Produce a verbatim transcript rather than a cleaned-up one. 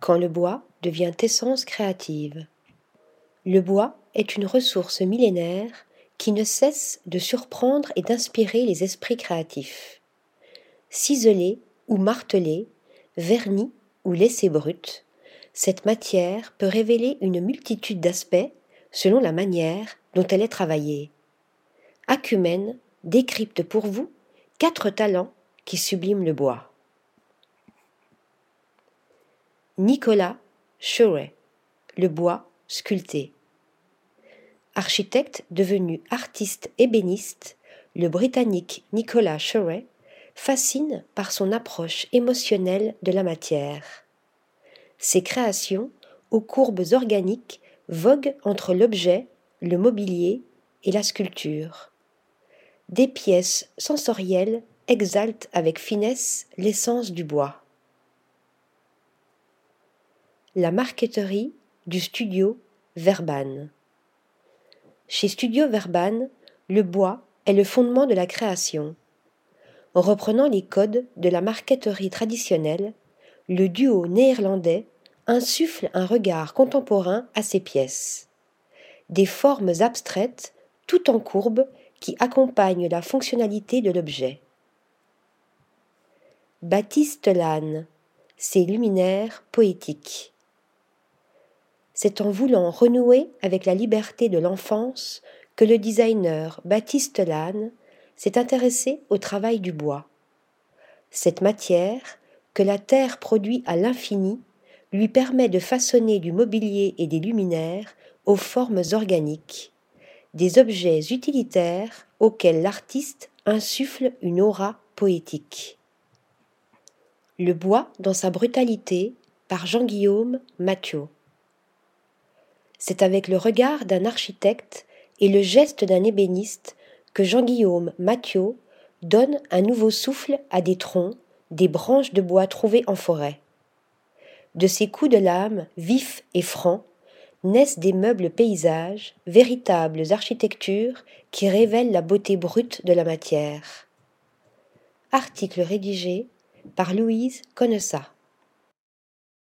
quand le bois devient essence créative. Le bois est une ressource millénaire qui ne cesse de surprendre et d'inspirer les esprits créatifs. Ciselé ou martelé, verni ou laissé brut, cette matière peut révéler une multitude d'aspects selon la manière dont elle est travaillée. Acumen décrypte pour vous quatre talents qui subliment le bois. Nicolas Sherry, le bois sculpté. Architecte devenu artiste ébéniste, le Britannique Nicolas Sherry fascine par son approche émotionnelle de la matière. Ses créations, aux courbes organiques, voguent entre l'objet, le mobilier et la sculpture. Des pièces sensorielles exaltent avec finesse l'essence du bois. La marqueterie du Studio Verban. Chez Studio Verban, le bois est le fondement de la création. En reprenant les codes de la marqueterie traditionnelle, le duo néerlandais insuffle un regard contemporain à ses pièces. Des formes abstraites, tout en courbe, qui accompagnent la fonctionnalité de l'objet. Baptiste Lannes, ses luminaires poétiques. C'est en voulant renouer avec la liberté de l'enfance que le designer Baptiste Lannes s'est intéressé au travail du bois. Cette matière, que la terre produit à l'infini, lui permet de façonner du mobilier et des luminaires aux formes organiques, des objets utilitaires auxquels l'artiste insuffle une aura poétique. Le bois dans sa brutalité, par Jean-Guillaume Mathieu. C'est avec le regard d'un architecte et le geste d'un ébéniste que Jean-Guillaume Mathieu donne un nouveau souffle à des troncs, des branches de bois trouvées en forêt. De ces coups de lame vifs et francs naissent des meubles paysages, véritables architectures qui révèlent la beauté brute de la matière. Article rédigé par Louise Conessa.